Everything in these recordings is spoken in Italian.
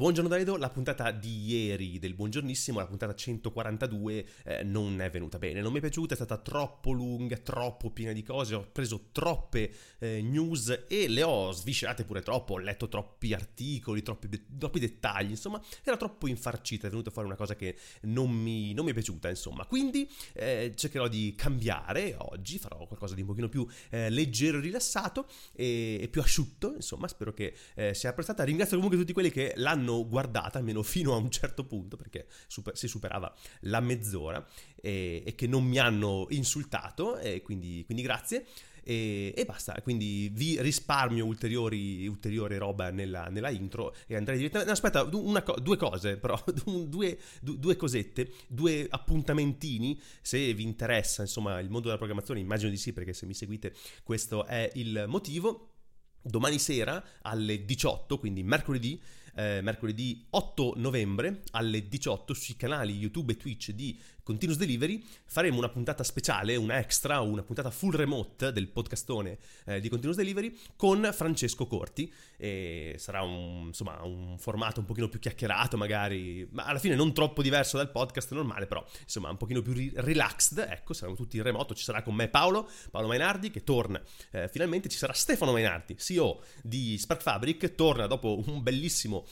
Buongiorno Dall-E, la puntata di ieri del Buongiornissimo, la puntata 142, non è venuta bene, non mi è piaciuta, è stata troppo lunga, troppo piena di cose, ho preso troppe news e le ho sviscerate pure troppo, ho letto troppi articoli, troppi dettagli, insomma era troppo infarcita, è venuta a fare una cosa che non mi è piaciuta, insomma. Quindi cercherò di cambiare, oggi farò qualcosa di un pochino più leggero e rilassato e più asciutto, insomma, spero che sia apprezzata. Ringrazio comunque tutti quelli che l'hanno guardata almeno fino a un certo punto, perché si superava la mezz'ora e che non mi hanno insultato, e quindi grazie e basta. Quindi vi risparmio ulteriore roba nella intro e andrei direttamente. Aspetta, due cose però, due cosette, due appuntamentini, se vi interessa insomma il mondo della programmazione, immagino di sì, perché se mi seguite questo è il motivo. Domani sera alle 18, quindi mercoledì 8 novembre alle 18, sui canali YouTube e Twitch di Continuous Delivery faremo una puntata speciale, una extra, una puntata full remote del podcastone di Continuous Delivery con Francesco Corti, e sarà un formato un pochino più chiacchierato magari, ma alla fine non troppo diverso dal podcast normale, però insomma un pochino più relaxed, ecco, saremo tutti in remoto, ci sarà con me Paolo Mainardi che torna finalmente, ci sarà Stefano Mainardi, CEO di Spark Fabric, torna dopo un bellissimo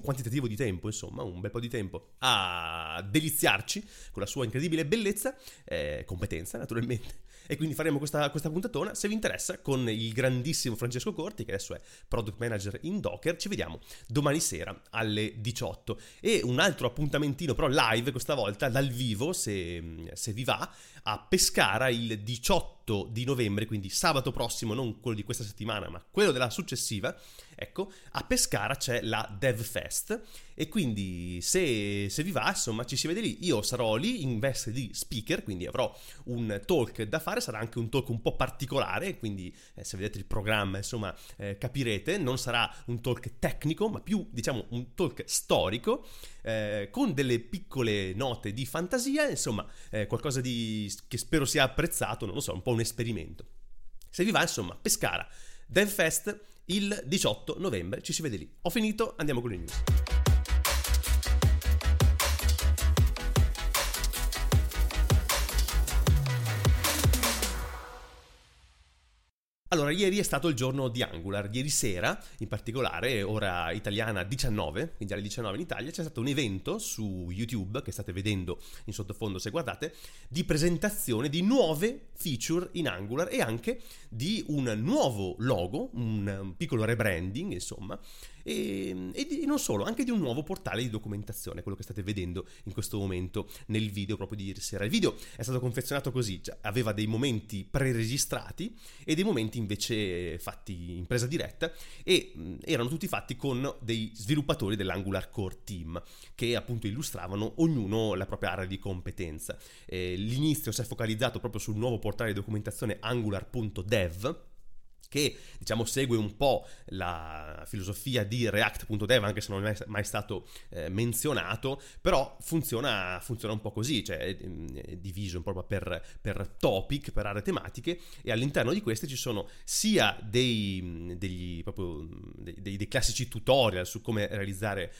quantitativo di tempo, insomma un bel po' di tempo, a deliziarci con la sua incredibile bellezza e competenza naturalmente, e quindi faremo questa puntatona, se vi interessa, con il grandissimo Francesco Corti, che adesso è Product Manager in Docker. Ci vediamo domani sera alle 18. E un altro appuntamentino però live, questa volta dal vivo, se vi va, a Pescara il 18 di novembre, quindi sabato prossimo, non quello di questa settimana ma quello della successiva, ecco, a Pescara c'è la DevFest e quindi se vi va insomma ci si vede lì. Io sarò lì in veste di speaker, quindi avrò un talk da fare, sarà anche un talk un po' particolare, quindi se vedete il programma insomma capirete, non sarà un talk tecnico ma più diciamo un talk storico con delle piccole note di fantasia, insomma qualcosa che spero sia apprezzato, non lo so, un po' un esperimento. Se vi va insomma Pescara DevFest il 18 novembre, ci si vede lì. Ho finito, andiamo con le news. Allora, ieri è stato il giorno di Angular, ieri sera in particolare, ora italiana 19, quindi alle 19 in Italia, c'è stato un evento su YouTube, che state vedendo in sottofondo se guardate, di presentazione di nuove feature in Angular e anche di un nuovo logo, un piccolo rebranding insomma, e non solo, anche di un nuovo portale di documentazione, quello che state vedendo in questo momento nel video proprio di ieri sera. Il video è stato confezionato così, cioè aveva dei momenti preregistrati e dei momenti invece fatti in presa diretta, e erano tutti fatti con dei sviluppatori dell'Angular Core Team che appunto illustravano ognuno la propria area di competenza. L'inizio si è focalizzato proprio sul nuovo portale di documentazione Angular.dev, che diciamo segue un po' la filosofia di React.dev, anche se non è mai stato menzionato, però funziona un po' così, cioè è diviso proprio per topic, per aree tematiche, e all'interno di queste ci sono sia dei classici tutorial su come realizzare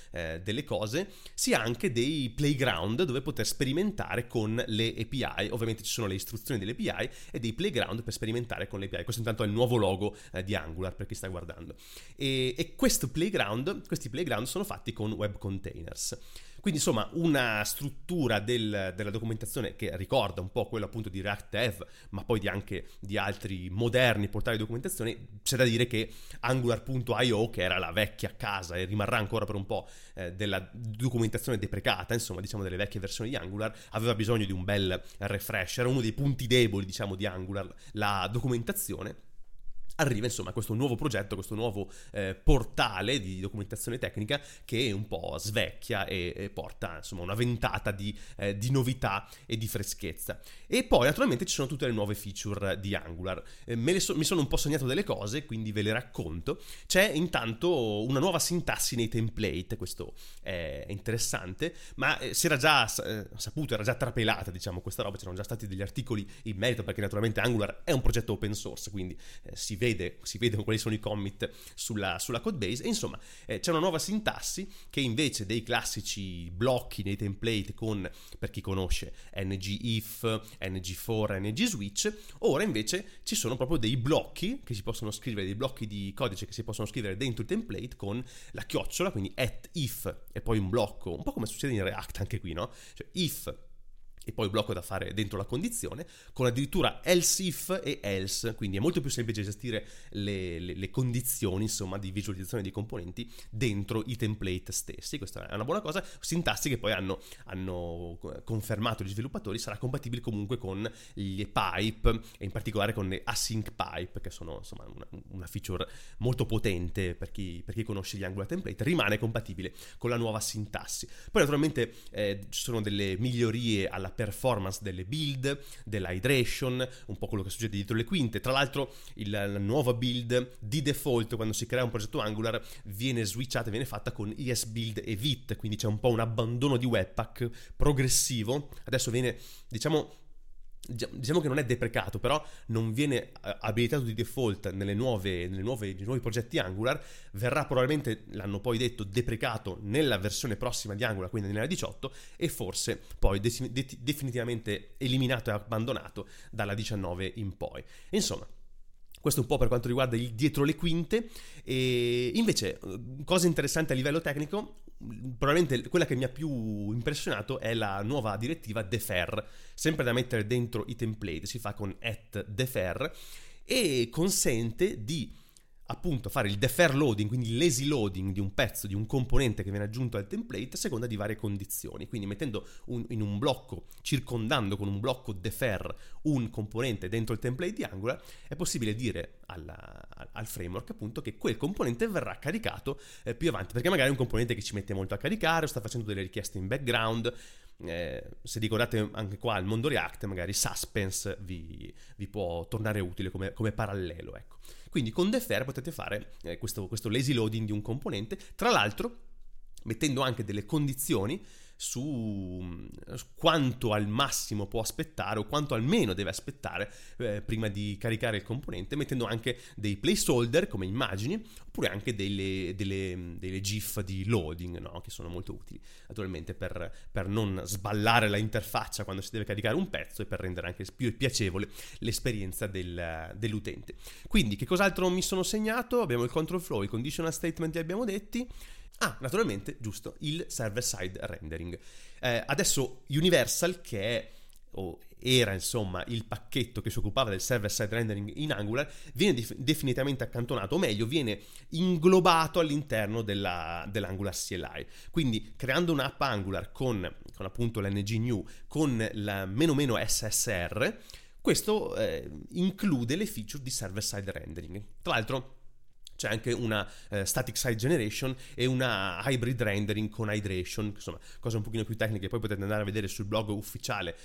delle cose, sia anche dei playground dove poter sperimentare con le API. Ovviamente ci sono le istruzioni delle API e dei playground per sperimentare con le API. Questo intanto è il nuovo logo di Angular per chi sta guardando, e questi playground sono fatti con web containers, quindi insomma una struttura della documentazione che ricorda un po' quello appunto di React.dev, ma poi anche di altri moderni portali di documentazione. C'è da dire che Angular.io, che era la vecchia casa e rimarrà ancora per un po' della documentazione deprecata, insomma diciamo delle vecchie versioni di Angular, aveva bisogno di un bel refresh, era uno dei punti deboli diciamo di Angular, la documentazione. Arriva insomma questo nuovo progetto, questo nuovo portale di documentazione tecnica che un po' svecchia e porta insomma una ventata di novità e di freschezza. E poi naturalmente ci sono tutte le nuove feature di Angular, mi sono un po' sognato delle cose, quindi ve le racconto. C'è intanto una nuova sintassi nei template, questo è interessante, ma si era già saputo, era già trapelata diciamo questa roba, c'erano già stati degli articoli in merito, perché naturalmente Angular è un progetto open source, quindi si si vede quali sono i commit sulla code base, e insomma c'è una nuova sintassi che invece dei classici blocchi nei template con, per chi conosce, ngif, ng4, ng-switch, ora invece ci sono proprio dei blocchi che si possono scrivere, dei blocchi di codice che si possono scrivere dentro il template con la chiocciola, quindi at if e poi un blocco, un po' come succede in React anche qui, no? Cioè if e poi il blocco da fare dentro la condizione, con addirittura else if e else, quindi è molto più semplice gestire le condizioni, insomma, di visualizzazione dei componenti dentro i template stessi. Questa è una buona cosa, sintassi che poi hanno confermato gli sviluppatori sarà compatibile comunque con gli pipe e in particolare con le async pipe, che sono insomma una feature molto potente per chi conosce gli Angular template, rimane compatibile con la nuova sintassi. Poi naturalmente ci sono delle migliorie alla performance delle build, della hydration, un po' quello che succede dietro le quinte. Tra l'altro la nuova build di default quando si crea un progetto Angular viene switchata, viene fatta con ES build e Vit, quindi c'è un po' un abbandono di Webpack progressivo. Adesso viene, diciamo che non è deprecato, però non viene abilitato di default nei nuovi progetti Angular. Verrà probabilmente, l'hanno poi detto, deprecato nella versione prossima di Angular, quindi nella 18, e forse poi definitivamente eliminato e abbandonato dalla 19 in poi. Insomma, questo un po' per quanto riguarda il dietro le quinte. E invece, cosa interessante a livello tecnico, probabilmente quella che mi ha più impressionato è la nuova direttiva defer, sempre da mettere dentro i template, si fa con @defer, e consente di appunto fare il defer loading, quindi lazy loading di un pezzo, di un componente che viene aggiunto al template a seconda di varie condizioni, quindi mettendo in un blocco, circondando con un blocco defer un componente dentro il template di Angular, è possibile dire al framework appunto che quel componente verrà caricato più avanti, perché magari è un componente che ci mette molto a caricare o sta facendo delle richieste in background. Se ricordate anche qua al mondo React, magari Suspense vi può tornare utile come parallelo, ecco. Quindi con defer potete fare questo lazy loading di un componente, tra l'altro mettendo anche delle condizioni su quanto al massimo può aspettare o quanto almeno deve aspettare prima di caricare il componente, mettendo anche dei placeholder come immagini, oppure anche delle GIF di loading, no? Che sono molto utili naturalmente per non sballare la interfaccia quando si deve caricare un pezzo e per rendere anche più piacevole l'esperienza dell'utente. Quindi che cos'altro mi sono segnato? Abbiamo il control flow, i conditional statement li abbiamo detti. Naturalmente, giusto, il server-side rendering. Adesso Universal, che era il pacchetto che si occupava del server-side rendering in Angular, viene definitivamente accantonato, o meglio, viene inglobato all'interno dell'Angular CLI. Quindi, creando un'app Angular con appunto l'ng new, con la meno SSR, questo include le feature di server-side rendering. Tra l'altro, c'è anche una static site generation e una hybrid rendering con hydration, insomma cose un pochino più tecniche, poi potete andare a vedere sul blog ufficiale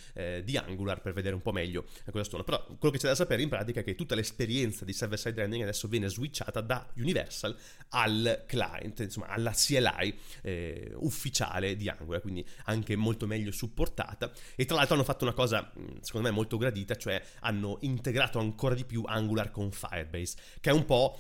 di Angular per vedere un po' meglio cosa sono. Però quello che c'è da sapere in pratica è che tutta l'esperienza di server side rendering adesso viene switchata da Universal al client, insomma alla CLI ufficiale di Angular, quindi anche molto meglio supportata. E tra l'altro hanno fatto una cosa secondo me molto gradita, cioè hanno integrato ancora di più Angular con Firebase, che è un po'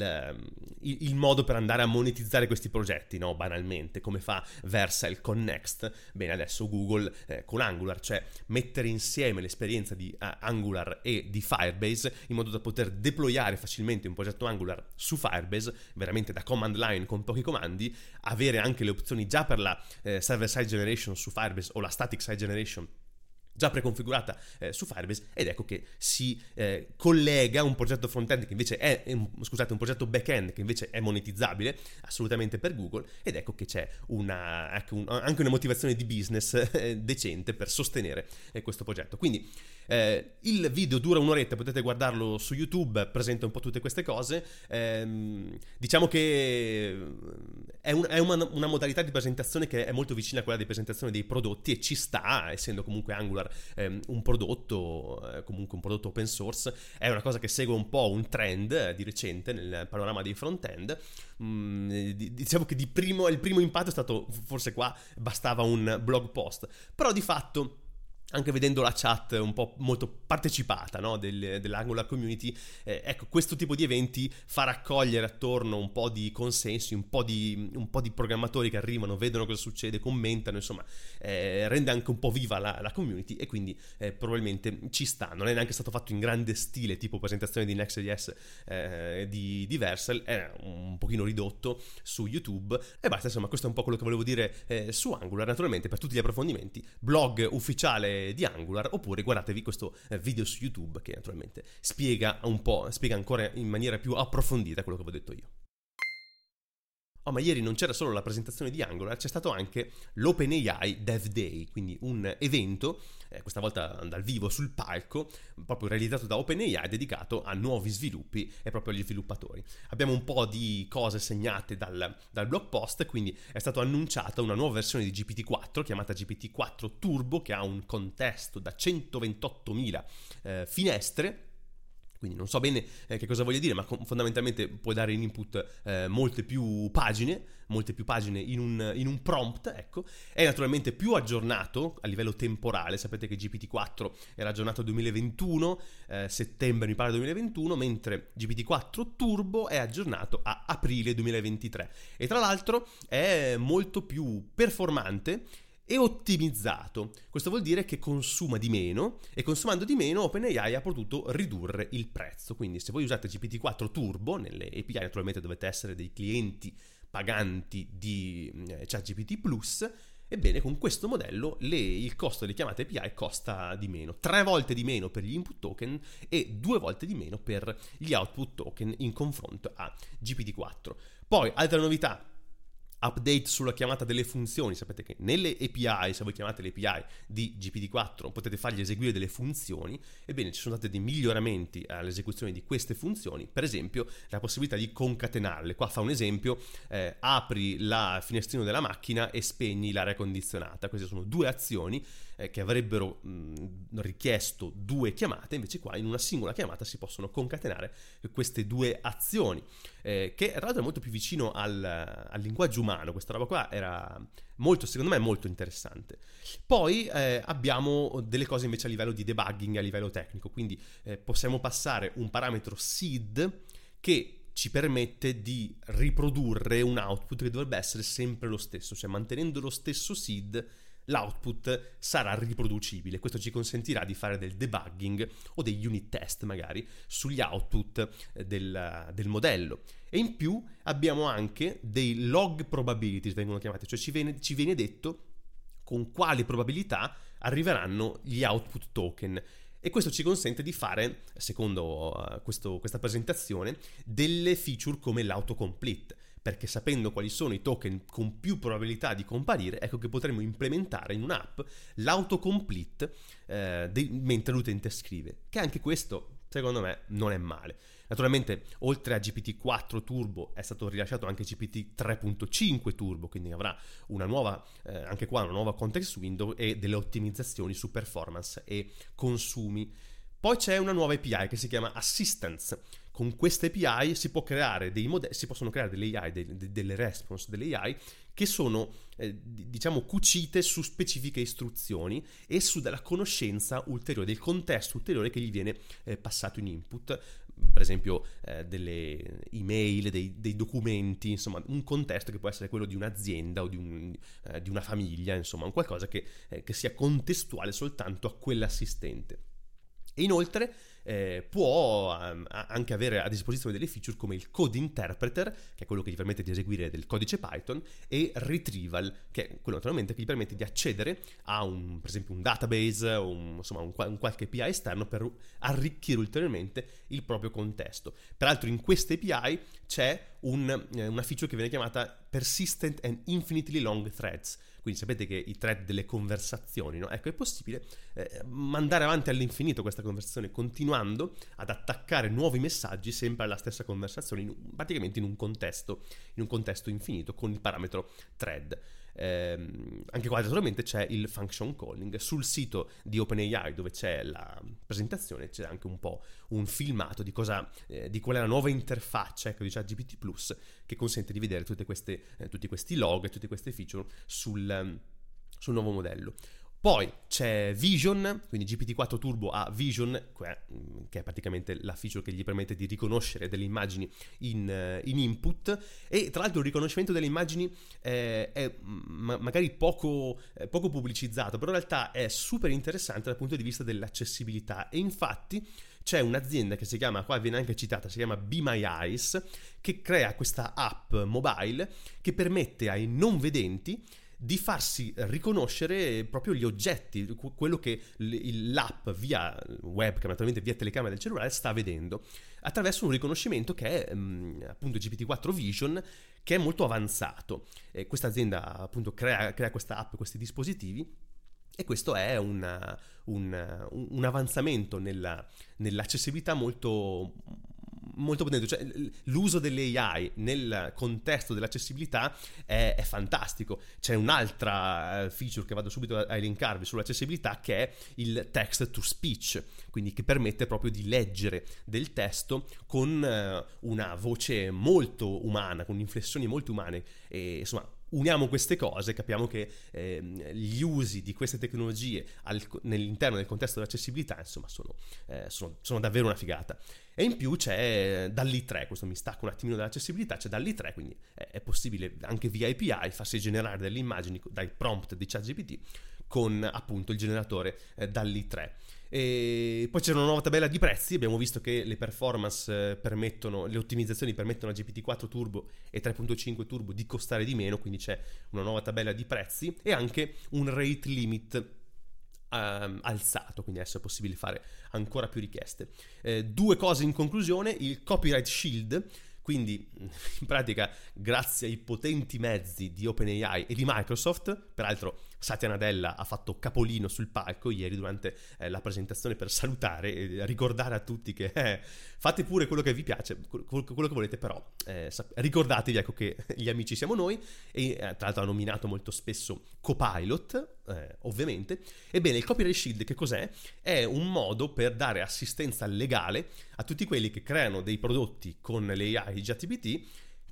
il modo per andare a monetizzare questi progetti, no? Banalmente, come fa Vercel con Next, bene, adesso Google con Angular, cioè mettere insieme l'esperienza di Angular e di Firebase in modo da poter deployare facilmente un progetto Angular su Firebase, veramente da command line con pochi comandi, avere anche le opzioni già per la server side generation su Firebase o la static side generation già preconfigurata su Firebase, ed ecco che si collega un progetto front-end che invece un progetto back-end che invece è monetizzabile assolutamente per Google, ed ecco che c'è anche una motivazione di business decente per sostenere questo progetto. Quindi il video dura un'oretta, potete guardarlo su YouTube, presenta un po' tutte queste cose. Diciamo che è una modalità di presentazione che è molto vicina a quella di presentazione dei prodotti, e ci sta, essendo comunque Angular un prodotto, comunque un prodotto open source. È una cosa che segue un po' un trend di recente nel panorama dei front-end. Diciamo che il primo impatto è stato, forse qua bastava un blog post, però di fatto anche vedendo la chat un po' molto partecipata, no? dell'Angular Community, ecco, questo tipo di eventi fa raccogliere attorno un po' di consensi, un po' di programmatori che arrivano, vedono cosa succede, commentano, insomma, rende anche un po' viva la community, e quindi probabilmente ci sta. Non è neanche stato fatto in grande stile, tipo presentazione di Next.js di Versal, è un pochino ridotto su YouTube e basta. Insomma, questo è un po' quello che volevo dire su Angular. Naturalmente, per tutti gli approfondimenti, blog ufficiale di Angular, oppure guardatevi questo video su YouTube che naturalmente spiega ancora in maniera più approfondita quello che vi ho detto io. Oh, ma ieri non c'era solo la presentazione di Angular, c'è stato anche l'OpenAI Dev Day, quindi un evento, questa volta dal vivo sul palco, proprio realizzato da OpenAI, dedicato a nuovi sviluppi e proprio agli sviluppatori. Abbiamo un po' di cose segnate dal blog post. Quindi è stata annunciata una nuova versione di GPT-4 chiamata GPT-4 Turbo, che ha un contesto da 128.000 finestre. Quindi non so bene che cosa voglia dire, ma fondamentalmente puoi dare in input molte più pagine in un prompt, ecco. È naturalmente più aggiornato a livello temporale. Sapete che GPT-4 era aggiornato 2021, settembre mi pare 2021, mentre GPT-4 Turbo è aggiornato a aprile 2023. E tra l'altro è molto più performante e ottimizzato. Questo vuol dire che consuma di meno, e consumando di meno OpenAI ha potuto ridurre il prezzo. Quindi se voi usate GPT-4 Turbo nelle API, naturalmente dovete essere dei clienti paganti di ChatGPT Plus. Ebbene, con questo modello il costo delle chiamate API costa di meno, 3 volte di meno per gli input token e 2 volte di meno per gli output token in confronto a GPT-4. Poi, altra novità: update sulla chiamata delle funzioni. Sapete che nelle API, se voi chiamate le API di GPT-4, potete fargli eseguire delle funzioni. Ebbene, ci sono stati dei miglioramenti all'esecuzione di queste funzioni, per esempio la possibilità di concatenarle. Qua fa un esempio: apri la finestrino della macchina e spegni l'aria condizionata. Queste sono 2 azioni che avrebbero richiesto 2 chiamate, invece qua in una singola chiamata si possono concatenare queste 2 azioni, che tra l'altro è molto più vicino al linguaggio umano. Questa roba qua era molto, secondo me, molto interessante. Poi abbiamo delle cose invece a livello di debugging, a livello tecnico. Quindi possiamo passare un parametro seed che ci permette di riprodurre un output che dovrebbe essere sempre lo stesso, cioè mantenendo lo stesso seed l'output sarà riproducibile. Questo ci consentirà di fare del debugging o degli unit test magari sugli output del modello. E in più abbiamo anche dei log probabilities, vengono chiamate, cioè ci viene detto con quale probabilità arriveranno gli output token. E questo ci consente di fare, secondo questa presentazione, delle feature come l'autocomplete, perché sapendo quali sono i token con più probabilità di comparire, ecco che potremo implementare in un'app l'autocomplete mentre l'utente scrive, che anche questo, secondo me, non è male. Naturalmente, oltre a GPT-4 Turbo è stato rilasciato anche GPT-3.5 Turbo, quindi avrà una nuova, anche qua una nuova context window e delle ottimizzazioni su performance e consumi. Poi c'è una nuova API che si chiama Assistance. Con queste API si può creare si possono creare delle AI, delle response, delle AI che sono diciamo cucite su specifiche istruzioni e su della conoscenza ulteriore, del contesto ulteriore che gli viene passato in input, per esempio delle email, dei documenti, insomma un contesto che può essere quello di un'azienda o di una famiglia, insomma un qualcosa che sia contestuale soltanto a quell'assistente. E inoltre può anche avere a disposizione delle feature come il code interpreter, che è quello che gli permette di eseguire del codice Python, e retrieval, che è quello naturalmente che gli permette di accedere a per esempio un database o un qualche API esterno per arricchire ulteriormente il proprio contesto. Peraltro in queste API c'è una feature che viene chiamata persistent and infinitely long threads. Quindi sapete che i thread delle conversazioni, no? Ecco, è possibile mandare avanti all'infinito questa conversazione, continuando ad attaccare nuovi messaggi sempre alla stessa conversazione, praticamente in un contesto infinito con il parametro thread. Anche qua naturalmente c'è il function calling. Sul sito di OpenAI, dove c'è la presentazione, c'è anche un po' un filmato di qual è la nuova interfaccia, ecco, di ChatGPT Plus, che consente di vedere tutti questi log e tutte queste feature sul nuovo modello. Poi c'è Vision, quindi GPT-4 Turbo ha Vision, che è praticamente la feature che gli permette di riconoscere delle immagini in input, e tra l'altro il riconoscimento delle immagini è magari poco pubblicizzato, però in realtà è super interessante dal punto di vista dell'accessibilità. E infatti c'è un'azienda che si chiama, qua viene anche citata, si chiama Be My Eyes, che crea questa app mobile che permette ai non vedenti di farsi riconoscere proprio gli oggetti, quello che l'app via webcam, naturalmente via telecamera del cellulare, sta vedendo, attraverso un riconoscimento che è appunto GPT-4 Vision, che è molto avanzato. Questa azienda appunto crea questa app, questi dispositivi, e questo è un avanzamento nell'accessibilità molto potente. Cioè, l'uso dell'AI nel contesto dell'accessibilità è fantastico. C'è un'altra feature che vado subito a elencarvi sull'accessibilità, che è il text to speech, quindi che permette proprio di leggere del testo con una voce molto umana, con inflessioni molto umane. E insomma, uniamo queste cose, capiamo che gli usi di queste tecnologie all'interno del contesto dell'accessibilità, insomma, sono davvero una figata. E in più c'è Dall-E 3, questo mi stacca un attimino dall'accessibilità, c'è Dall-E 3, quindi è possibile anche via API farsi generare delle immagini dai prompt di ChatGPT con appunto il generatore Dall-E 3. E poi c'è una nuova tabella di prezzi, abbiamo visto che le performance permettono, le ottimizzazioni permettono a GPT-4 Turbo e 3.5 Turbo di costare di meno, quindi c'è una nuova tabella di prezzi e anche un rate limit alzato, quindi adesso è possibile fare ancora più richieste. Due cose in conclusione: il copyright shield, quindi in pratica grazie ai potenti mezzi di OpenAI e di Microsoft, peraltro Satya Nadella ha fatto capolino sul palco ieri durante la presentazione per salutare e ricordare a tutti che fate pure quello che vi piace, quello che volete, però ricordatevi, ecco, che gli amici siamo noi. E tra l'altro ha nominato molto spesso Copilot, ovviamente. Ebbene, il copyright shield che cos'è? È un modo per dare assistenza legale a tutti quelli che creano dei prodotti con le AI GPT.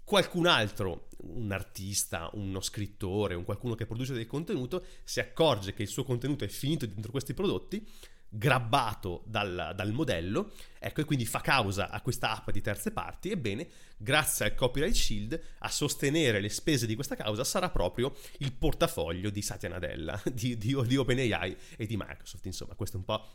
Qualcun altro, un artista, uno scrittore, un qualcuno che produce del contenuto, si accorge che il suo contenuto è finito dentro questi prodotti, grabbato dal modello, ecco, e quindi fa causa a questa app di terze parti. Ebbene, grazie al copyright shield, a sostenere le spese di questa causa sarà proprio il portafoglio di Satya Nadella, di OpenAI e di Microsoft. Insomma, questo è un po'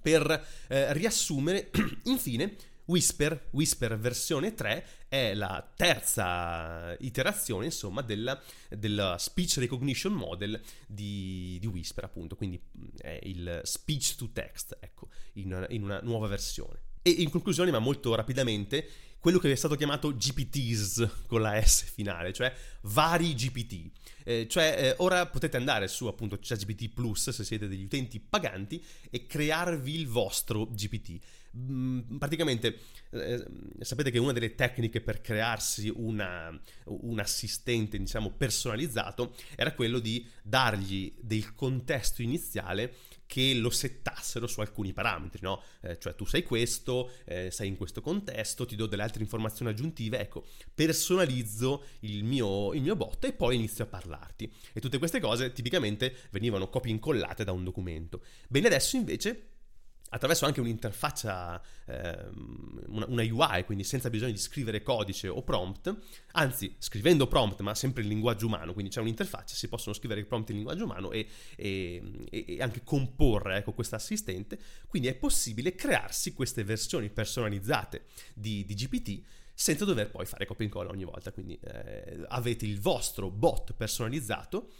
per riassumere. Infine, Whisper versione 3 è la terza iterazione, insomma, della speech recognition model di Whisper, appunto, quindi è il speech to text, ecco, in una nuova versione. E in conclusione, ma molto rapidamente, quello che è stato chiamato GPTs con la S finale, cioè vari GPT. Ora potete andare su appunto ChatGPT Plus, se siete degli utenti paganti, e crearvi il vostro GPT. Praticamente sapete che una delle tecniche per crearsi un assistente, diciamo, personalizzato, era quello di dargli del contesto iniziale che lo settassero su alcuni parametri, no? Cioè, tu sei questo, sei in questo contesto, ti do delle altre informazioni aggiuntive, ecco, personalizzo il mio bot e poi inizio a parlarti. E tutte queste cose tipicamente venivano copie incollate da un documento. Bene, adesso invece, attraverso anche un'interfaccia, una UI, quindi senza bisogno di scrivere codice o prompt, anzi scrivendo prompt ma sempre in linguaggio umano, quindi c'è un'interfaccia, si possono scrivere prompt in linguaggio umano e anche comporre, ecco, questa assistente. Quindi è possibile crearsi queste versioni personalizzate di GPT senza dover poi fare copia e incolla ogni volta, quindi avete il vostro bot personalizzato.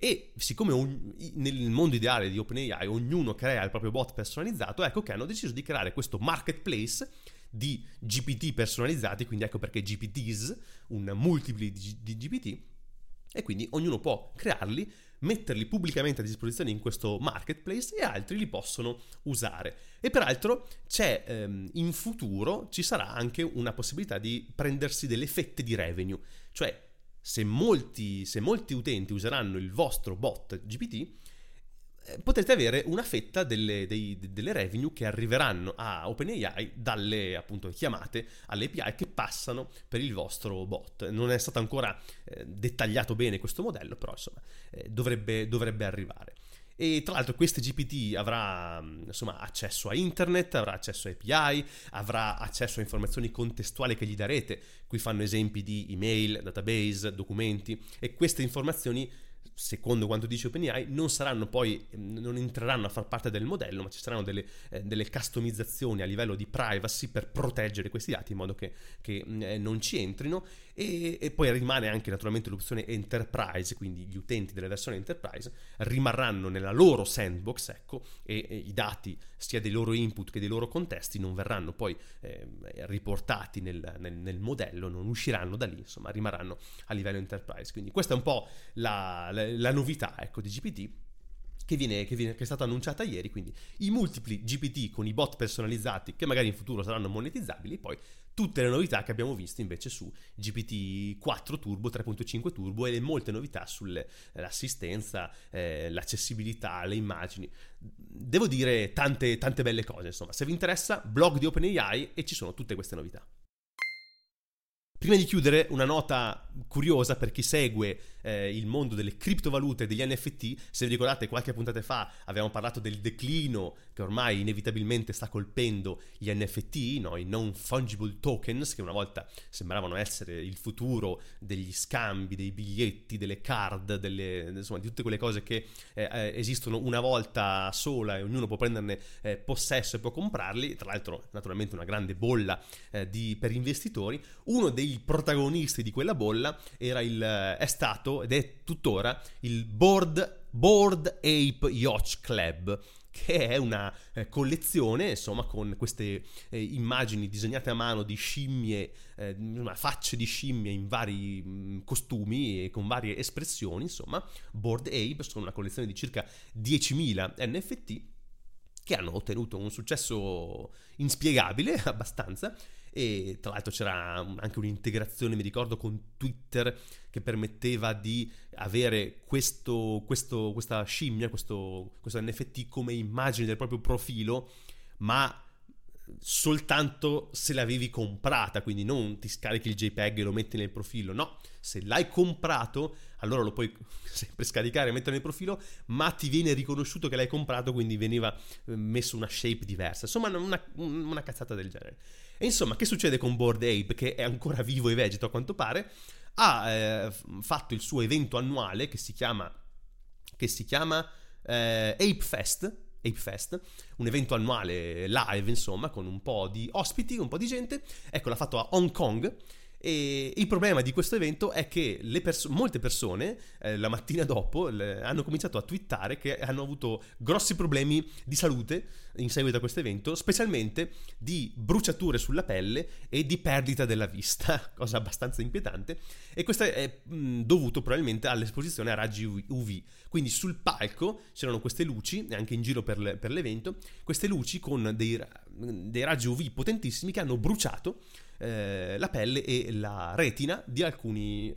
E siccome nel mondo ideale di OpenAI ognuno crea il proprio bot personalizzato, ecco che hanno deciso di creare questo marketplace di GPT personalizzati, quindi ecco perché GPTs, un multipli di GPT, e quindi ognuno può crearli, metterli pubblicamente a disposizione in questo marketplace e altri li possono usare. E peraltro c'è in futuro ci sarà anche una possibilità di prendersi delle fette di revenue, cioè se molti utenti useranno il vostro bot GPT, potrete avere una fetta delle revenue che arriveranno a OpenAI dalle, appunto, chiamate alle API che passano per il vostro bot. Non è stato ancora dettagliato bene questo modello, però insomma dovrebbe arrivare. E tra l'altro questo GPT avrà insomma accesso a internet, avrà accesso a API, avrà accesso a informazioni contestuali che gli darete. Qui fanno esempi di email, database, documenti, e queste informazioni, secondo quanto dice OpenAI, non saranno poi, non entreranno a far parte del modello, ma ci saranno delle customizzazioni a livello di privacy per proteggere questi dati in modo che non ci entrino, e poi rimane anche naturalmente l'opzione Enterprise, quindi gli utenti della versione Enterprise rimarranno nella loro sandbox, ecco, e i dati sia dei loro input che dei loro contesti non verranno poi riportati nel modello, non usciranno da lì, insomma rimarranno a livello Enterprise. Quindi questa è un po' la novità, ecco, di GPT che è stata annunciata ieri. Quindi i multipli GPT con i bot personalizzati che magari in futuro saranno monetizzabili, e poi tutte le novità che abbiamo visto invece su GPT-4 Turbo, 3.5 Turbo, e le molte novità sull'assistenza, l'accessibilità, le immagini. Devo dire tante belle cose, insomma. Se vi interessa, blog di OpenAI, e ci sono tutte queste novità. Prima di chiudere, una nota curiosa per chi segue il mondo delle criptovalute e degli NFT. Se vi ricordate, qualche puntata fa avevamo parlato del declino che ormai inevitabilmente sta colpendo gli NFT, no? I non fungible tokens, che una volta sembravano essere il futuro degli scambi, dei biglietti, delle card, insomma di tutte quelle cose che esistono una volta sola e ognuno può prenderne possesso e può comprarli. Tra l'altro, naturalmente, una grande bolla per investitori. Uno dei protagonisti di quella bolla è stato ed è tuttora il Bored Ape Yacht Club, che è una collezione, insomma, con queste immagini disegnate a mano di scimmie, facce di scimmie in vari costumi e con varie espressioni. Insomma, Bored Ape sono una collezione di circa 10.000 NFT che hanno ottenuto un successo inspiegabile, abbastanza. E tra l'altro c'era anche un'integrazione, mi ricordo, con Twitter, che permetteva di avere questa scimmia, questo NFT come immagine del proprio profilo, ma soltanto se l'avevi comprata. Quindi non ti scarichi il JPEG e lo metti nel profilo, no, se l'hai comprato allora lo puoi sempre scaricare e mettere nel profilo, ma ti viene riconosciuto che l'hai comprato, quindi veniva messo una shape diversa, insomma una cazzata del genere. E insomma, che succede con Bored Ape, che è ancora vivo e vegeto a quanto pare? Ha fatto il suo evento annuale che si chiama ApeFest, un evento annuale live, insomma, con un po' di ospiti, un po' di gente. Ecco, l'ha fatto a Hong Kong, e il problema di questo evento è che molte persone la mattina dopo hanno cominciato a twittare che hanno avuto grossi problemi di salute in seguito a questo evento, specialmente di bruciature sulla pelle e di perdita della vista, cosa abbastanza inquietante, e questo è dovuto probabilmente all'esposizione a raggi UV. Quindi sul palco c'erano queste luci, anche in giro per l'evento, queste luci con dei raggi UV potentissimi che hanno bruciato la pelle e la retina di alcuni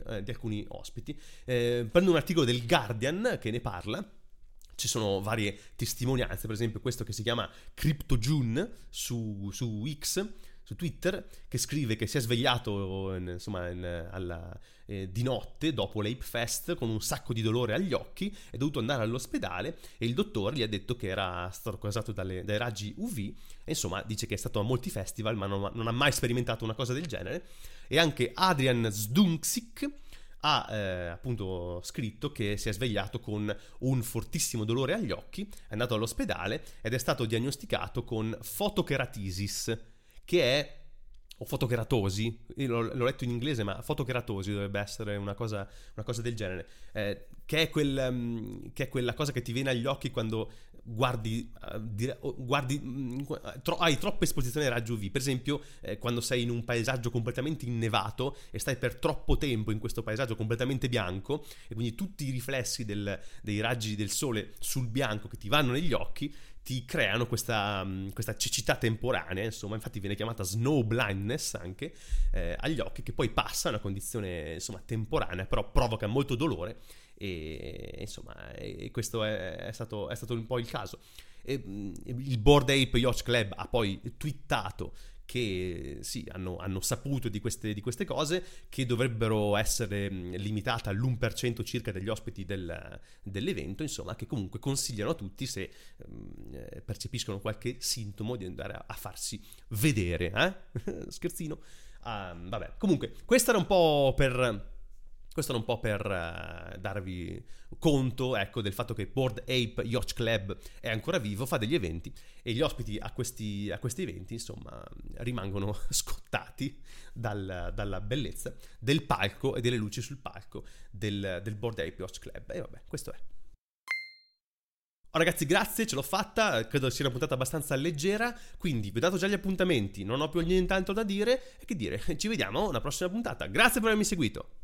ospiti. Prendo un articolo del Guardian che ne parla. Ci sono varie testimonianze, per esempio questo che si chiama Crypto June su X, su Twitter, che scrive che si è svegliato di notte dopo l'Ape Fest con un sacco di dolore agli occhi, è dovuto andare all'ospedale e il dottore gli ha detto che era stato causato dai raggi UV, e insomma dice che è stato a molti festival ma non ha mai sperimentato una cosa del genere. E anche Adrian Zdunksik ha appunto scritto che si è svegliato con un fortissimo dolore agli occhi, è andato all'ospedale ed è stato diagnosticato con fotocheratisis, che è, o fotocheratosi, io l'ho letto in inglese, ma fotocheratosi dovrebbe essere una cosa del genere, che è quella cosa che ti viene agli occhi quando hai troppa esposizione ai raggi UV. Per esempio quando sei in un paesaggio completamente innevato e stai per troppo tempo in questo paesaggio completamente bianco, e quindi tutti i riflessi dei raggi del sole sul bianco che ti vanno negli occhi ti creano questa cecità temporanea, insomma. Infatti viene chiamata snow blindness anche agli occhi, che poi passa, una condizione insomma temporanea, però provoca molto dolore. E insomma, questo è stato un po' il caso. Il Bored Ape Yacht Club ha poi twittato che sì, hanno saputo di queste cose, che dovrebbero essere limitate all'1% circa degli ospiti dell'evento, insomma, che comunque consigliano a tutti, se percepiscono qualche sintomo, di andare a farsi vedere, scherzino. Vabbè, comunque questo era un po' per darvi conto, ecco, del fatto che Bored Ape Yacht Club è ancora vivo, fa degli eventi, e gli ospiti a questi eventi, insomma, rimangono scottati dalla bellezza del palco e delle luci sul palco del Bored Ape Yacht Club. E vabbè, questo è. Oh, ragazzi, grazie, ce l'ho fatta, credo sia una puntata abbastanza leggera, quindi vi ho dato già gli appuntamenti, non ho più nient'altro da dire, e che dire, ci vediamo alla prossima puntata. Grazie per avermi seguito.